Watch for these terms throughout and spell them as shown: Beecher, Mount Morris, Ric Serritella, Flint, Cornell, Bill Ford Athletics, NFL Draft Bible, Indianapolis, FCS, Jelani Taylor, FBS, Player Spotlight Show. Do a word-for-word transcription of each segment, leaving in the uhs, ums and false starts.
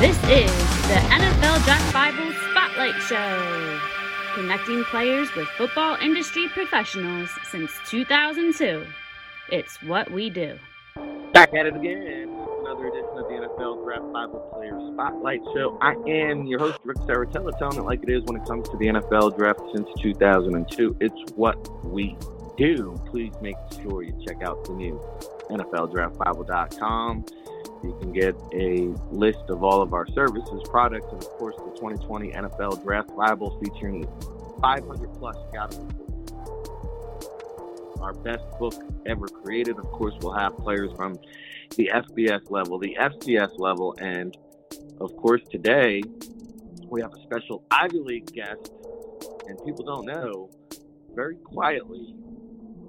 This is the N F L Draft Bible Spotlight Show, connecting players with football industry professionals since two thousand two. It's what we do. Back at it again. Another edition of the N F L Draft Bible Player Spotlight Show. I am your host, Ric Serritella, telling it like it is when it comes to the N F L Draft since two thousand two. It's what we do. Please make sure you check out the new N F L Draft Bible dot com. You can get a list of all of our services, products, and of course the twenty twenty N F L Draft Bible featuring five hundred plus scouting reports. Our best book ever created. Of course, we'll have players from the F B S level, the F C S level, and of course today we have a special Ivy League guest. And people don't know, very quietly,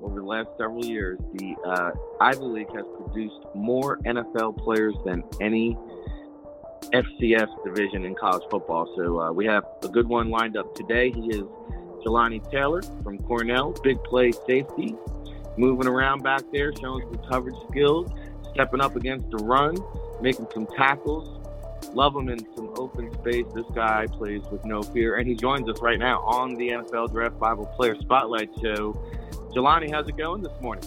over the last several years, the uh, Ivy League has produced more N F L players than any F C S division in college football. So uh, we have a good one lined up today. He is Jelani Taylor from Cornell, big play safety, moving around back there, showing some coverage skills, stepping up against the run, making some tackles. Love him in some open space. This guy plays with no fear, and he joins us right now on the N F L Draft Bible Player Spotlight Show. Jelani, how's it going this morning?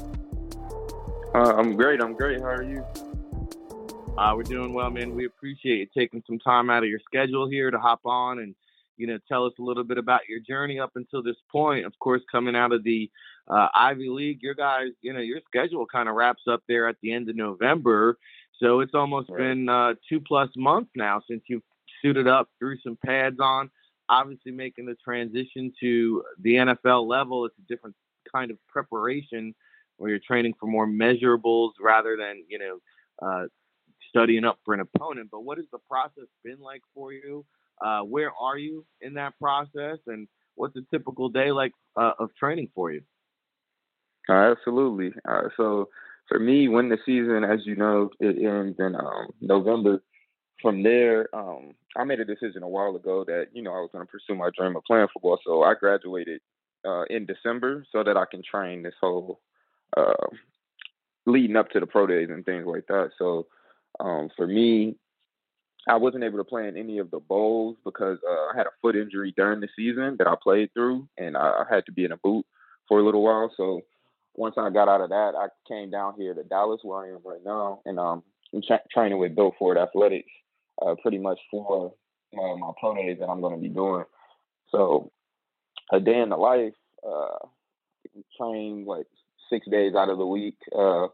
Uh, I'm great. I'm great. How are you? Uh, we're doing well, man. We appreciate you taking some time out of your schedule here to hop on and, you know, tell us a little bit about your journey up until this point. Of course, coming out of the uh, Ivy League, your guys, you know, your schedule kind of wraps up there at the end of November. So it's almost right. been uh, two plus months now since you've suited up, threw some pads on, obviously making the transition to the N F L level. It's a different kind of preparation where you're training for more measurables rather than, you know, uh, studying up for an opponent. But what has the process been like for you? Uh, where are you in that process? And what's a typical day like uh, of training for you? Uh, absolutely. Uh, so for me, when the season, as you know, it ends in um, November. From there, um, I made a decision a while ago that, you know, I was going to pursue my dream of playing football. So I graduated Uh, in December so that I can train this whole uh, leading up to the pro days and things like that. So um, for me, I wasn't able to play in any of the bowls because uh, I had a foot injury during the season that I played through, and I, I had to be in a boot for a little while. So once I got out of that, I came down here to Dallas where I am right now, and um, I'm tra- training with Bill Ford Athletics uh, pretty much for uh, my pro days that I'm going to be doing. So a day in the life, uh, train like six days out of the week. Uh,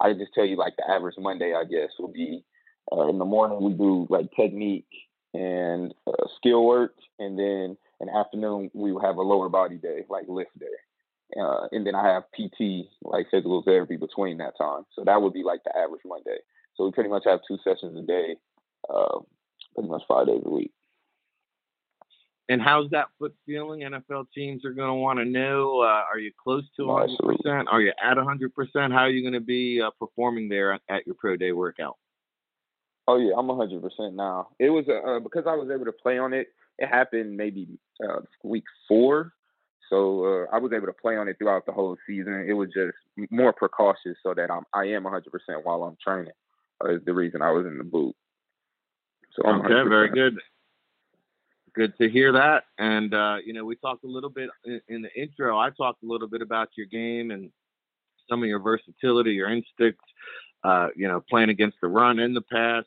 I just tell you like the average Monday, I guess, will be uh, in the morning we do like technique and uh, skill work. And then in the afternoon, we will have a lower body day, like lift day. Uh, and then I have P T, like physical therapy between that time. So that would be like the average Monday. So we pretty much have two sessions a day, uh, pretty much five days a week. And how's that foot feeling? N F L teams are going to want to know, uh, are you close to one hundred percent? Absolutely. Are you at one hundred percent? How are you going to be uh, performing there at your pro day workout? Oh, yeah, I'm one hundred percent now. It was uh, because I was able to play on it. It happened maybe uh, week four. So uh, I was able to play on it throughout the whole season. It was just more precautious so that I'm, I am one hundred percent while I'm training uh, is the reason I was in the boot. So I'm okay, one hundred percent. Very good. Good to hear that. And, uh, you know, we talked a little bit in, in the intro. I talked a little bit about your game and some of your versatility, your instincts, uh, you know, playing against the run and the pass,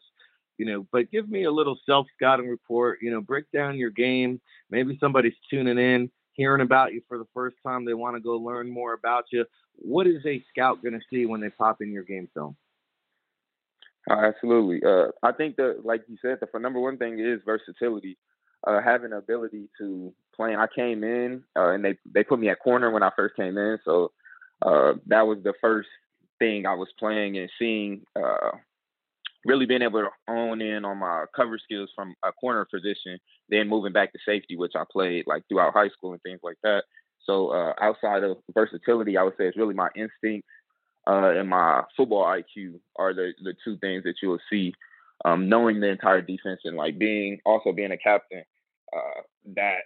you know, but give me a little self-scouting report, you know, break down your game. Maybe somebody's tuning in, hearing about you for the first time. They want to go learn more about you. What is a scout going to see when they pop in your game film? Uh, absolutely. Uh, I think that, like you said, the number one thing is versatility. Uh, having the ability to play. I came in uh, and they, they put me at corner when I first came in. So uh, that was the first thing I was playing and seeing, uh, really being able to hone in on my cover skills from a corner position, then moving back to safety, which I played like throughout high school and things like that. So uh, outside of versatility, I would say it's really my instincts uh, and my football I Q are the, the two things that you will see, um, knowing the entire defense and like being also being a captain. Uh, that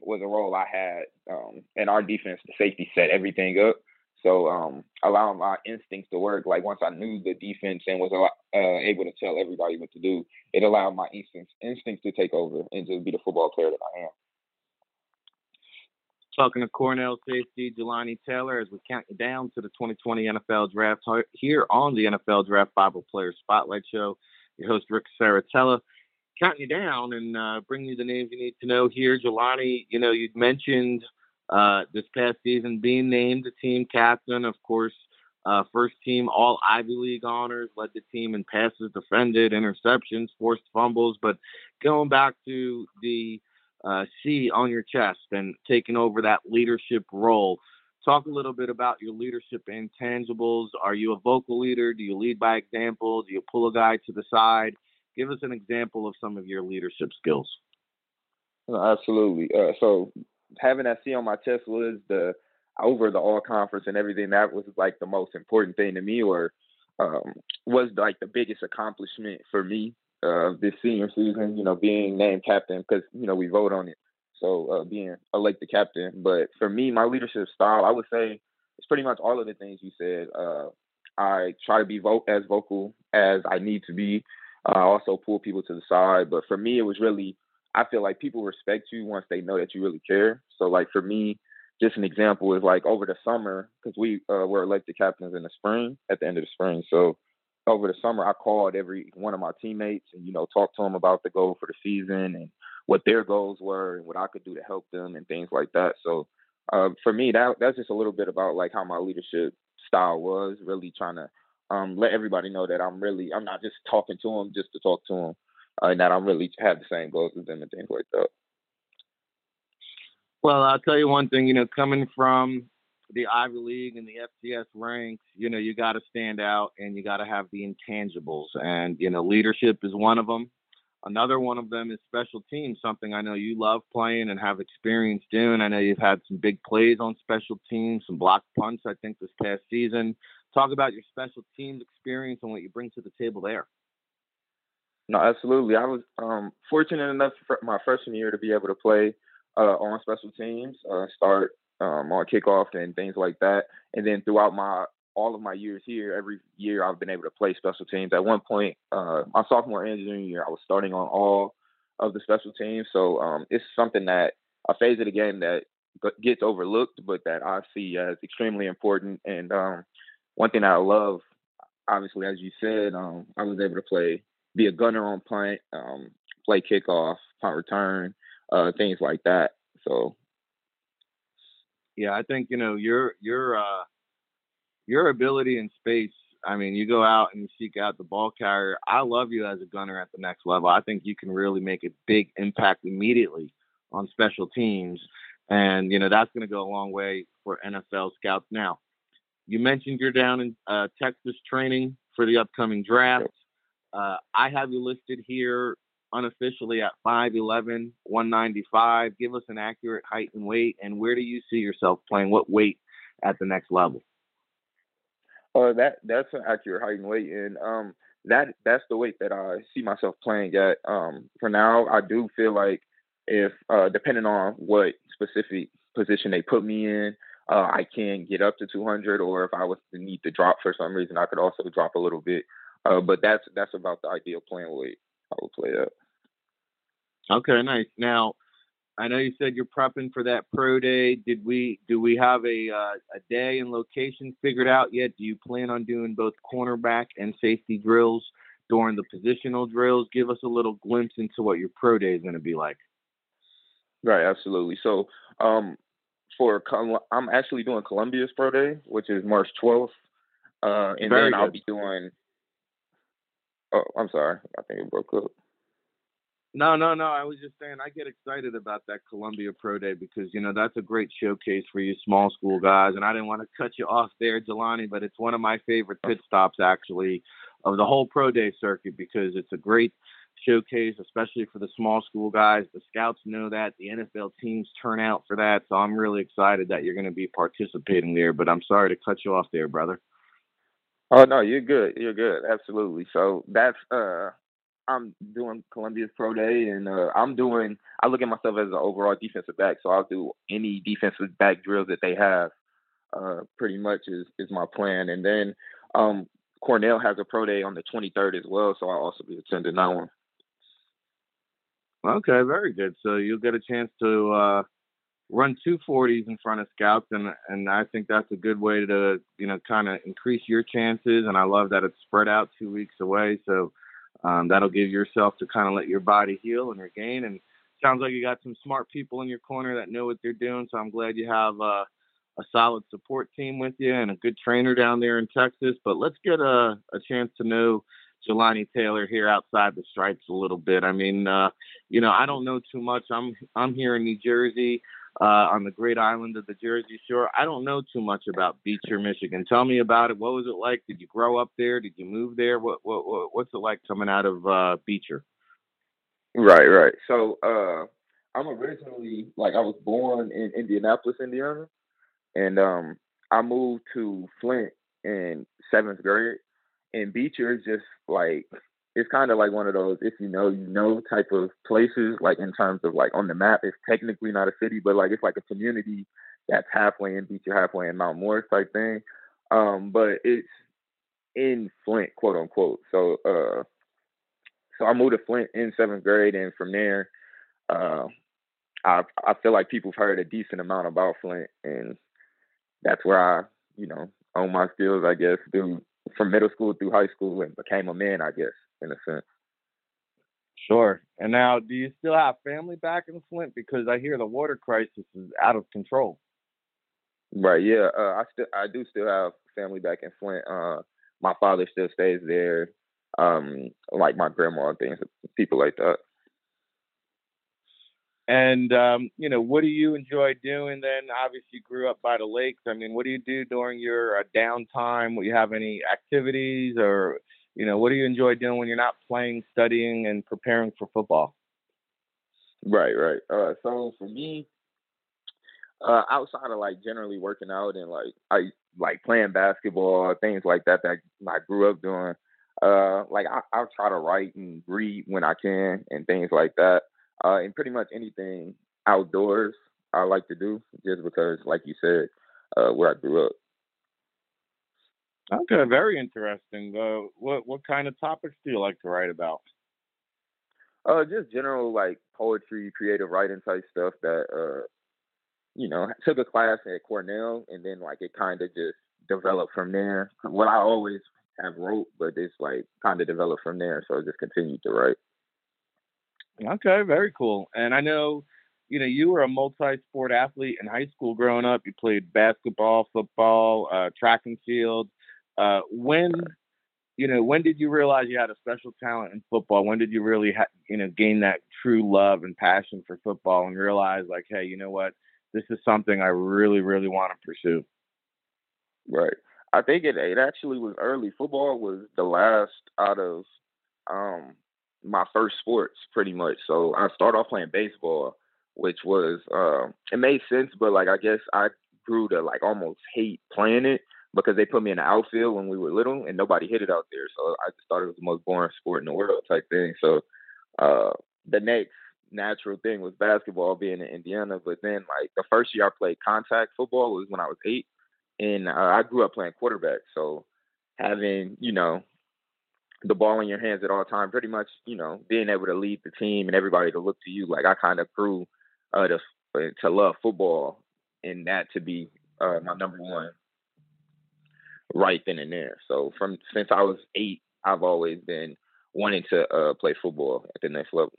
was a role I had, um, and our defense, the safety set everything up. So um, allowing my instincts to work, like once I knew the defense and was uh, able to tell everybody what to do, it allowed my instincts instincts to take over and just be the football player that I am. Talking to Cornell safety Jelani Taylor as we count you down to the twenty twenty N F L Draft here on the N F L Draft Bible Player Spotlight Show. Your host, Ric Serritella, counting you down and uh, bringing you the names you need to know here. Jelani, you know, you'd mentioned uh, this past season being named the team captain, of course, uh, first team all Ivy League honors, led the team in passes defended, interceptions, forced fumbles. But going back to the uh, C on your chest and taking over that leadership role, talk a little bit about your leadership intangibles. Are you a vocal leader? Do you lead by example? Do you pull a guy to the side? Give us an example of some of your leadership skills. No, absolutely. Uh, so having that C on my chest was the over the all conference and everything. That was like the most important thing to me, or um, was like the biggest accomplishment for me uh, this senior season, you know, being named captain because, you know, we vote on it. So uh, being elected captain. But for me, my leadership style, I would say it's pretty much all of the things you said. Uh, I try to be vo- as vocal as I need to be. I uh, also pull people to the side. But for me, it was really, I feel like people respect you once they know that you really care. So like for me, just an example is like over the summer, because we uh, were elected captains in the spring, at the end of the spring. So over the summer, I called every one of my teammates and, you know, talked to them about the goal for the season and what their goals were and what I could do to help them and things like that. So uh, for me, that that's just a little bit about like how my leadership style was, really trying to um, let everybody know that I'm really, I'm not just talking to them just to talk to them uh, and that I really have the same goals as them and things like that. Well, I'll tell you one thing, you know, coming from the Ivy League and the F C S ranks, you know, you got to stand out and you got to have the intangibles, and, you know, leadership is one of them. Another one of them is special teams, something I know you love playing and have experience doing. I know you've had some big plays on special teams, some blocked punts, I think, this past season. Talk about your special teams experience and what you bring to the table there. No, absolutely. I was um, fortunate enough for my freshman year to be able to play uh, on special teams, uh, start um, on kickoff and things like that. And then throughout my all of my years here, every year I've been able to play special teams. At one point, uh, my sophomore and junior year, I was starting on all of the special teams. So um, it's something that a phase of the game that gets overlooked, but that I see as extremely important. And um, one thing I love, obviously, as you said, um, I was able to play, be a gunner on punt, um, play kickoff, punt return, uh, things like that. So, yeah, I think, you know, you're, you're, uh, your ability in space, I mean, you go out and you seek out the ball carrier. I love you as a gunner at the next level. I think you can really make a big impact immediately on special teams. And, you know, that's going to go a long way for N F L scouts. Now, you mentioned you're down in uh, Texas training for the upcoming draft. Uh, I have you listed here unofficially at five eleven, one ninety-five. Give us an accurate height and weight. And where do you see yourself playing? What weight at the next level? Uh, that that's an accurate height and weight, and um, that that's the weight that I see myself playing at. Um, for now, I do feel like if uh, depending on what specific position they put me in, uh, I can get up to two hundred, or if I was to need to drop for some reason, I could also drop a little bit. Uh, but that's that's about the ideal playing weight I would play at. Okay, nice. Now, I know you said you're prepping for that pro day. Did we do we have a uh, a day and location figured out yet? Do you plan on doing both cornerback and safety drills during the positional drills? Give us a little glimpse into what your pro day is going to be like. Right, absolutely. So um, for I'm actually doing Columbia's pro day, which is March twelfth, uh, and Very then good. I'll be doing. Oh, I'm sorry. I think it broke up. No, no, no. I was just saying I get excited about that Columbia Pro Day because, you know, that's a great showcase for you small school guys. And I didn't want to cut you off there, Jelani, but it's one of my favorite pit stops, actually, of the whole Pro Day circuit because it's a great showcase, especially for the small school guys. The scouts know that. The N F L teams turn out for that. So I'm really excited that you're going to be participating there. But I'm sorry to cut you off there, brother. Oh, no, you're good. You're good. Absolutely. So that's uh. I'm doing Columbia's Pro Day, and uh, I'm doing, I look at myself as an overall defensive back, so I'll do any defensive back drills that they have uh, pretty much is, is my plan. And then um, Cornell has a pro day on the twenty-third as well, so I'll also be attending that one. Okay, very good. So you'll get a chance to uh, run two forties in front of scouts, and and I think that's a good way to, you know, kind of increase your chances. And I love that it's spread out two weeks away, so um, that'll give yourself to kind of let your body heal and regain. And sounds like you got some smart people in your corner that know what they're doing, so I'm glad you have uh, a solid support team with you and a good trainer down there in Texas. But let's get a, a chance to know Jelani Taylor here outside the stripes a little bit. I mean, uh, you know, I don't know too much. I'm I'm here in New Jersey, uh, on the great island of the Jersey Shore. I don't know too much about Beecher, Michigan. Tell me about it. What was it like? Did you grow up there? Did you move there? What what, what what's it like coming out of uh, Beecher? Right, right. So uh, I'm originally, like, I was born in Indianapolis, Indiana, and um, I moved to Flint in seventh grade. And Beecher is just like, it's kind of like one of those, if you know, you know type of places, like in terms of like on the map, it's technically not a city, but like it's like a community that's halfway in Beecher, halfway in Mount Morris type thing. Um, but it's in Flint, quote unquote. So uh, so I moved to Flint in seventh grade. And from there, uh, I, I feel like people have heard a decent amount about Flint. And that's where I, you know, own my skills, I guess, through from middle school through high school, and became a man, I guess, in a sense. Sure. And now, do you still have family back in Flint? Because I hear the water crisis is out of control. Right. Yeah. Uh, I still, I do still have family back in Flint. Uh, my father still stays there. Um, like my grandma and things, people like that. And, um, you know, what do you enjoy doing then? Obviously, you grew up by the lakes. I mean, what do you do during your uh, downtime? Will you have any activities, or, you know, what do you enjoy doing when you're not playing, studying, and preparing for football? Right, right. Uh, so for me, uh, outside of, like, generally working out and, like, I like playing basketball, things like that that I grew up doing, uh, like, I, I'll try to write and read when I can and things like that. Uh, and pretty much anything outdoors I like to do, just because, like you said, uh, where I grew up. Okay, very interesting. Uh, what what kind of topics do you like to write about? Uh, just general, like, poetry, creative writing type stuff that, uh, you know, took a class at Cornell, and then, like, it kind of just developed from there. What I always have wrote, but it's, like, kind of developed from there, so I just continued to write. Okay, very cool. And I know, you know, you were a multi-sport athlete in high school growing up. You played basketball, football, uh, track and field. Uh, when, you know, when did you realize you had a special talent in football? When did you really, ha- you know, gain that true love and passion for football and realize, like, hey, you know what, this is something I really, really want to pursue? Right. I think it, it actually was early. Football was the last out of um, – my first sports, pretty much. So I started off playing baseball, which was, uh, it made sense, but, like, I guess I grew to, like, almost hate playing it because they put me in the outfield when we were little and nobody hit it out there. So I just thought it was the most boring sport in the world type thing. So uh, the next natural thing was basketball, being in Indiana. But then, like, the first year I played contact football was when I was eight, and uh, I grew up playing quarterback. So having, you know, the ball in your hands at all time, pretty much, you know, being able to lead the team and everybody to look to you. Like, I kind of grew uh, to, to love football, and that to be uh, my number one right then and there. So from, since I was eight, I've always been wanting to uh, play football at the next level.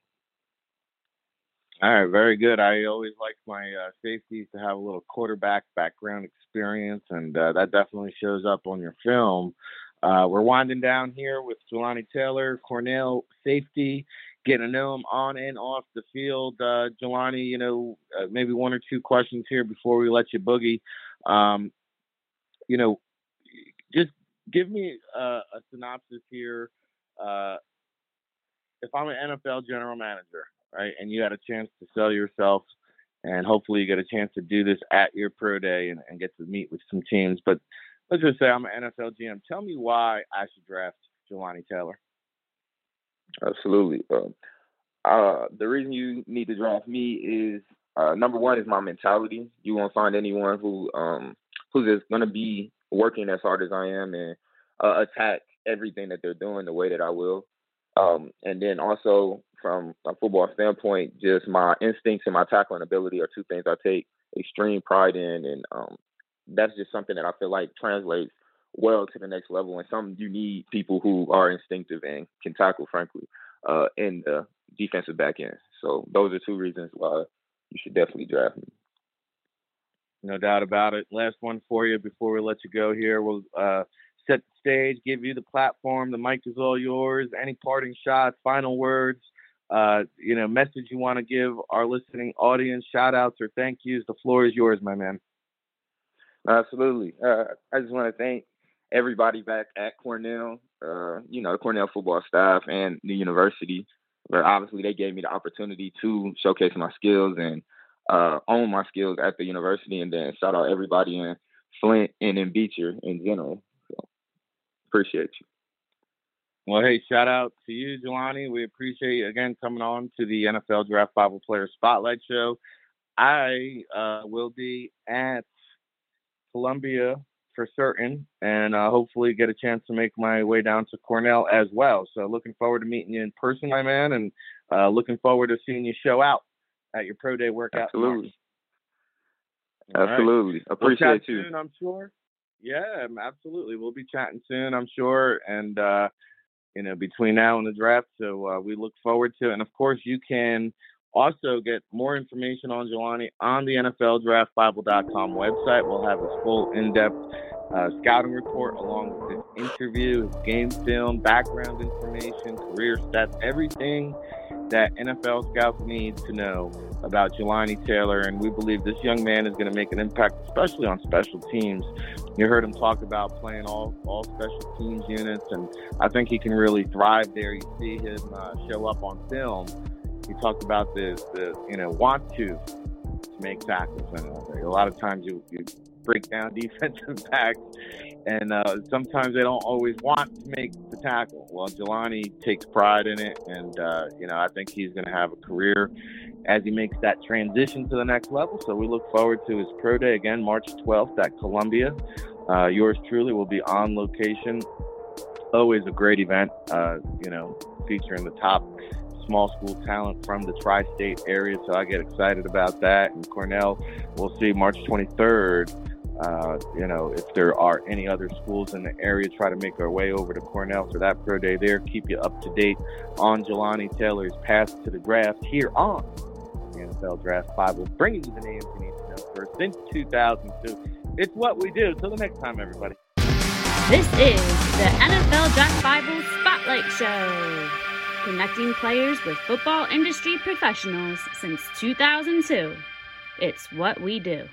All right. Very good. I always like my uh, safeties to have a little quarterback background experience, and uh, that definitely shows up on your film. Uh, we're winding down here with Jelani Taylor, Cornell safety, getting to know him on and off the field. Uh, Jelani, you know, uh, maybe one or two questions here before we let you boogie. Um, you know, just give me uh, a synopsis here. Uh, if I'm an N F L general manager, right, and you had a chance to sell yourself, and hopefully you get a chance to do this at your pro day and, and get to meet with some teams, but let's just say I'm an N F L G M. Tell me why I should draft Jelani Taylor. Absolutely. Um, uh, the reason you need to draft me is, uh, number one, is my mentality. You won't find anyone who um, who's just going to be working as hard as I am and uh, attack everything that they're doing the way that I will. Um, and then also from a football standpoint, just my instincts and my tackling ability are two things I take extreme pride in. And um, that's just something that I feel like translates well to the next level, and something you need people who are instinctive and can tackle, frankly, uh, in the defensive back end. So those are two reasons why you should definitely draft me. No doubt about it. Last one for you before we let you go here. We'll uh, set the stage, give you the platform. The mic is all yours. Any parting shots, final words, uh, you know, message you want to give our listening audience, shout outs or thank yous. The floor is yours, my man. Absolutely. Uh, I just want to thank everybody back at Cornell, uh, you know, the Cornell football staff and the university, where obviously they gave me the opportunity to showcase my skills and uh, own my skills at the university. And then shout out everybody in Flint and in Beecher in general. So, appreciate you. Well, hey, shout out to you, Jelani. We appreciate you again coming on to the N F L Draft Bible Player Spotlight Show. I uh, will be at Columbia for certain, and uh, hopefully get a chance to make my way down to Cornell as well. So looking forward to meeting you in person, my man, and uh, looking forward to seeing you show out at your pro day workout. Absolutely. Absolutely. Right. Appreciate we'll chat you. Soon, I'm sure. Yeah, absolutely. We'll be chatting soon, I'm sure. And, uh, you know, between now and the draft. So uh, we look forward to it. And of course you can also get more information on Jelani on the N F L Draft Bible dot com website. We'll have his full in-depth uh, scouting report along with his interview, his game film, background information, career stats, everything that N F L scouts need to know about Jelani Taylor. And we believe this young man is going to make an impact, especially on special teams. You heard him talk about playing all, all special teams units, and I think he can really thrive there. You see him uh, show up on film. He talked about the, the, you know, want to, to make tackles. And a lot of times you, you break down defensive backs, and uh, sometimes they don't always want to make the tackle. Well, Jelani takes pride in it, and, uh, you know, I think he's going to have a career as he makes that transition to the next level. So we look forward to his pro day again, March twelfth at Columbia. Uh, yours truly will be on location. Always a great event, uh, you know, featuring the top small school talent from the tri-state area, so I get excited about that. And Cornell, we'll see March twenty-third. Uh, you know, if there are any other schools in the area, try to make our way over to Cornell for that pro day there. Keep you up to date on Jelani Taylor's path to the draft here on the N F L Draft Bible, bringing you the names you need to know first since two thousand two. It's what we do. Till the next time, everybody. This is the N F L Draft Bible Spotlight Show, connecting players with football industry professionals since two thousand two. It's what we do.